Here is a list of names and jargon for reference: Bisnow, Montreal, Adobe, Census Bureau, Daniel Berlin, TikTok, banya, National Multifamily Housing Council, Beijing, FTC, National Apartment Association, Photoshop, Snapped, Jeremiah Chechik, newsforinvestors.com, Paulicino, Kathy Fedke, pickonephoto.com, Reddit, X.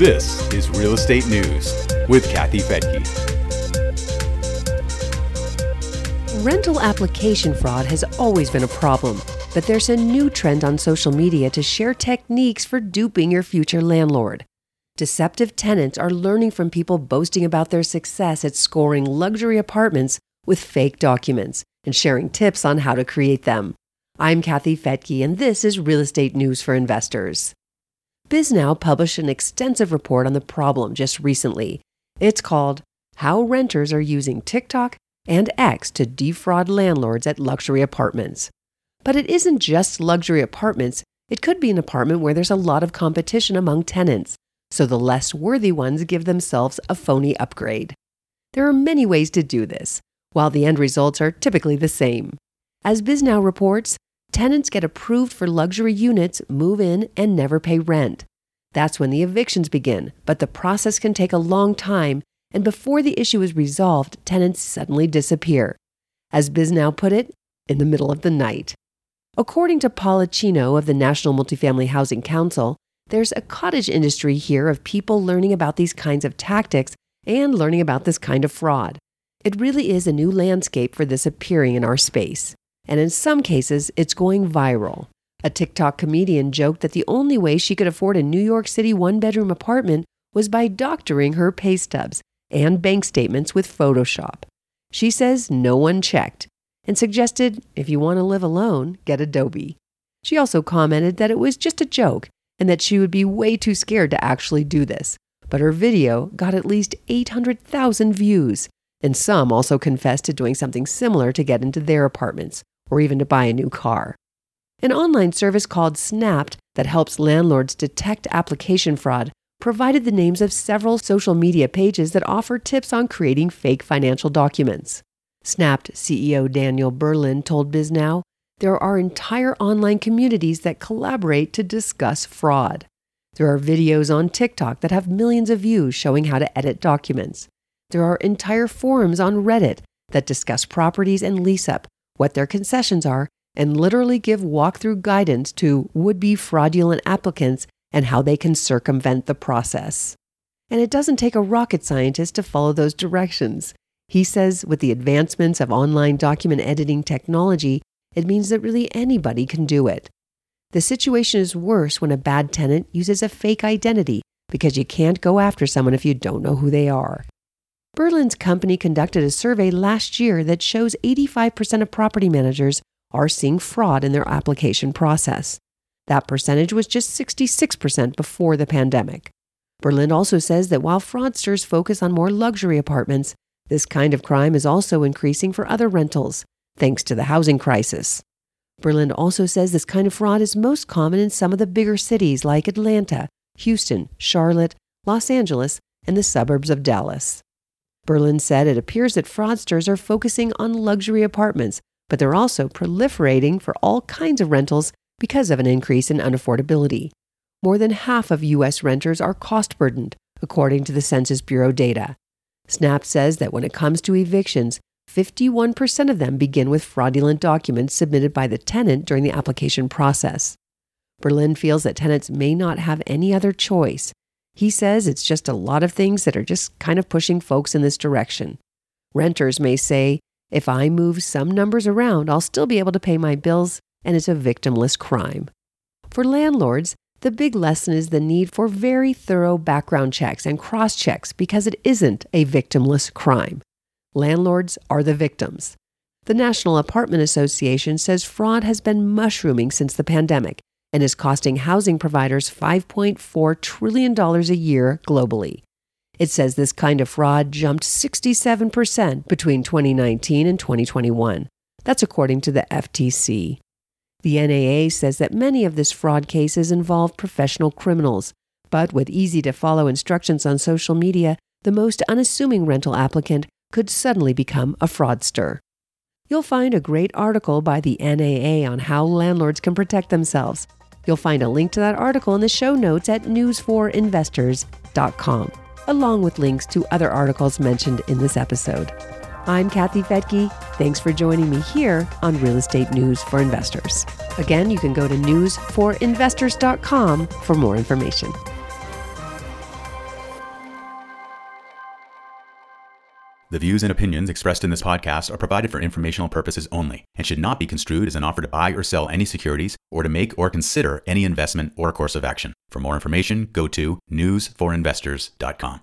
This is Real Estate News with Kathy Fedke. Rental application fraud has always been a problem, but there's a new trend on social media to share techniques for duping your future landlord. Deceptive tenants are learning from people boasting about their success at scoring luxury apartments with fake documents and sharing tips on how to create them. I'm Kathy Fedke, and this is Real Estate News for Investors. Bisnow published an extensive report on the problem just recently. It's called How Renters Are Using TikTok and X to Defraud Landlords at Luxury Apartments. But it isn't just luxury apartments. It could be an apartment where there's a lot of competition among tenants, so the less worthy ones give themselves a phony upgrade. There are many ways to do this, while the end results are typically the same. As Bisnow reports, tenants get approved for luxury units, move in, and never pay rent. That's when the evictions begin, but the process can take a long time, and before the issue is resolved, tenants suddenly disappear. As Bisnow put it, in the middle of the night. According to Paulicino of the National Multifamily Housing Council, there's a cottage industry here of people learning about these kinds of tactics and learning about this kind of fraud. It really is a new landscape for this appearing in our space. And in some cases, it's going viral. A TikTok comedian joked that the only way she could afford a New York City one-bedroom apartment was by doctoring her pay stubs and bank statements with Photoshop. She says no one checked and suggested, if you want to live alone, get Adobe. She also commented that it was just a joke and that she would be way too scared to actually do this. But her video got at least 800,000 views, and some also confessed to doing something similar to get into their apartments, or even to buy a new car. An online service called Snapped that helps landlords detect application fraud provided the names of several social media pages that offer tips on creating fake financial documents. Snapped CEO Daniel Berlin told Bisnow, there are entire online communities that collaborate to discuss fraud. There are videos on TikTok that have millions of views showing how to edit documents. There are entire forums on Reddit that discuss properties and lease-up, what their concessions are, and literally give walkthrough guidance to would-be fraudulent applicants and how they can circumvent the process. And it doesn't take a rocket scientist to follow those directions. He says with the advancements of online document editing technology, it means that really anybody can do it. The situation is worse when a bad tenant uses a fake identity because you can't go after someone if you don't know who they are. Berlin's company conducted a survey last year that shows 85% of property managers are seeing fraud in their application process. That percentage was just 66% before the pandemic. Berlin also says that while fraudsters focus on more luxury apartments, this kind of crime is also increasing for other rentals, thanks to the housing crisis. Berlin also says this kind of fraud is most common in some of the bigger cities like Atlanta, Houston, Charlotte, Los Angeles, and the suburbs of Dallas. Berlin said it appears that fraudsters are focusing on luxury apartments, but they're also proliferating for all kinds of rentals because of an increase in unaffordability. More than half of U.S. renters are cost-burdened, according to the Census Bureau data. Snap says that when it comes to evictions, 51% of them begin with fraudulent documents submitted by the tenant during the application process. Berlin feels that tenants may not have any other choice. He says it's just a lot of things that are just kind of pushing folks in this direction. Renters may say, if I move some numbers around, I'll still be able to pay my bills, and it's a victimless crime. For landlords, the big lesson is the need for very thorough background checks and cross-checks because it isn't a victimless crime. Landlords are the victims. The National Apartment Association says fraud has been mushrooming since the pandemic and is costing housing providers $5.4 trillion a year globally. It says this kind of fraud jumped 67% between 2019 and 2021. That's according to the FTC. The NAA says that many of this fraud cases involve professional criminals, but with easy-to-follow instructions on social media, the most unassuming rental applicant could suddenly become a fraudster. You'll find a great article by the NAA on how landlords can protect themselves. You'll find a link to that article in the show notes at newsforinvestors.com, along with links to other articles mentioned in this episode. I'm Kathy Fedke. Thanks for joining me here on Real Estate News for Investors. Again, you can go to newsforinvestors.com for more information. The views and opinions expressed in this podcast are provided for informational purposes only and should not be construed as an offer to buy or sell any securities or to make or consider any investment or course of action. For more information, go to newsforinvestors.com.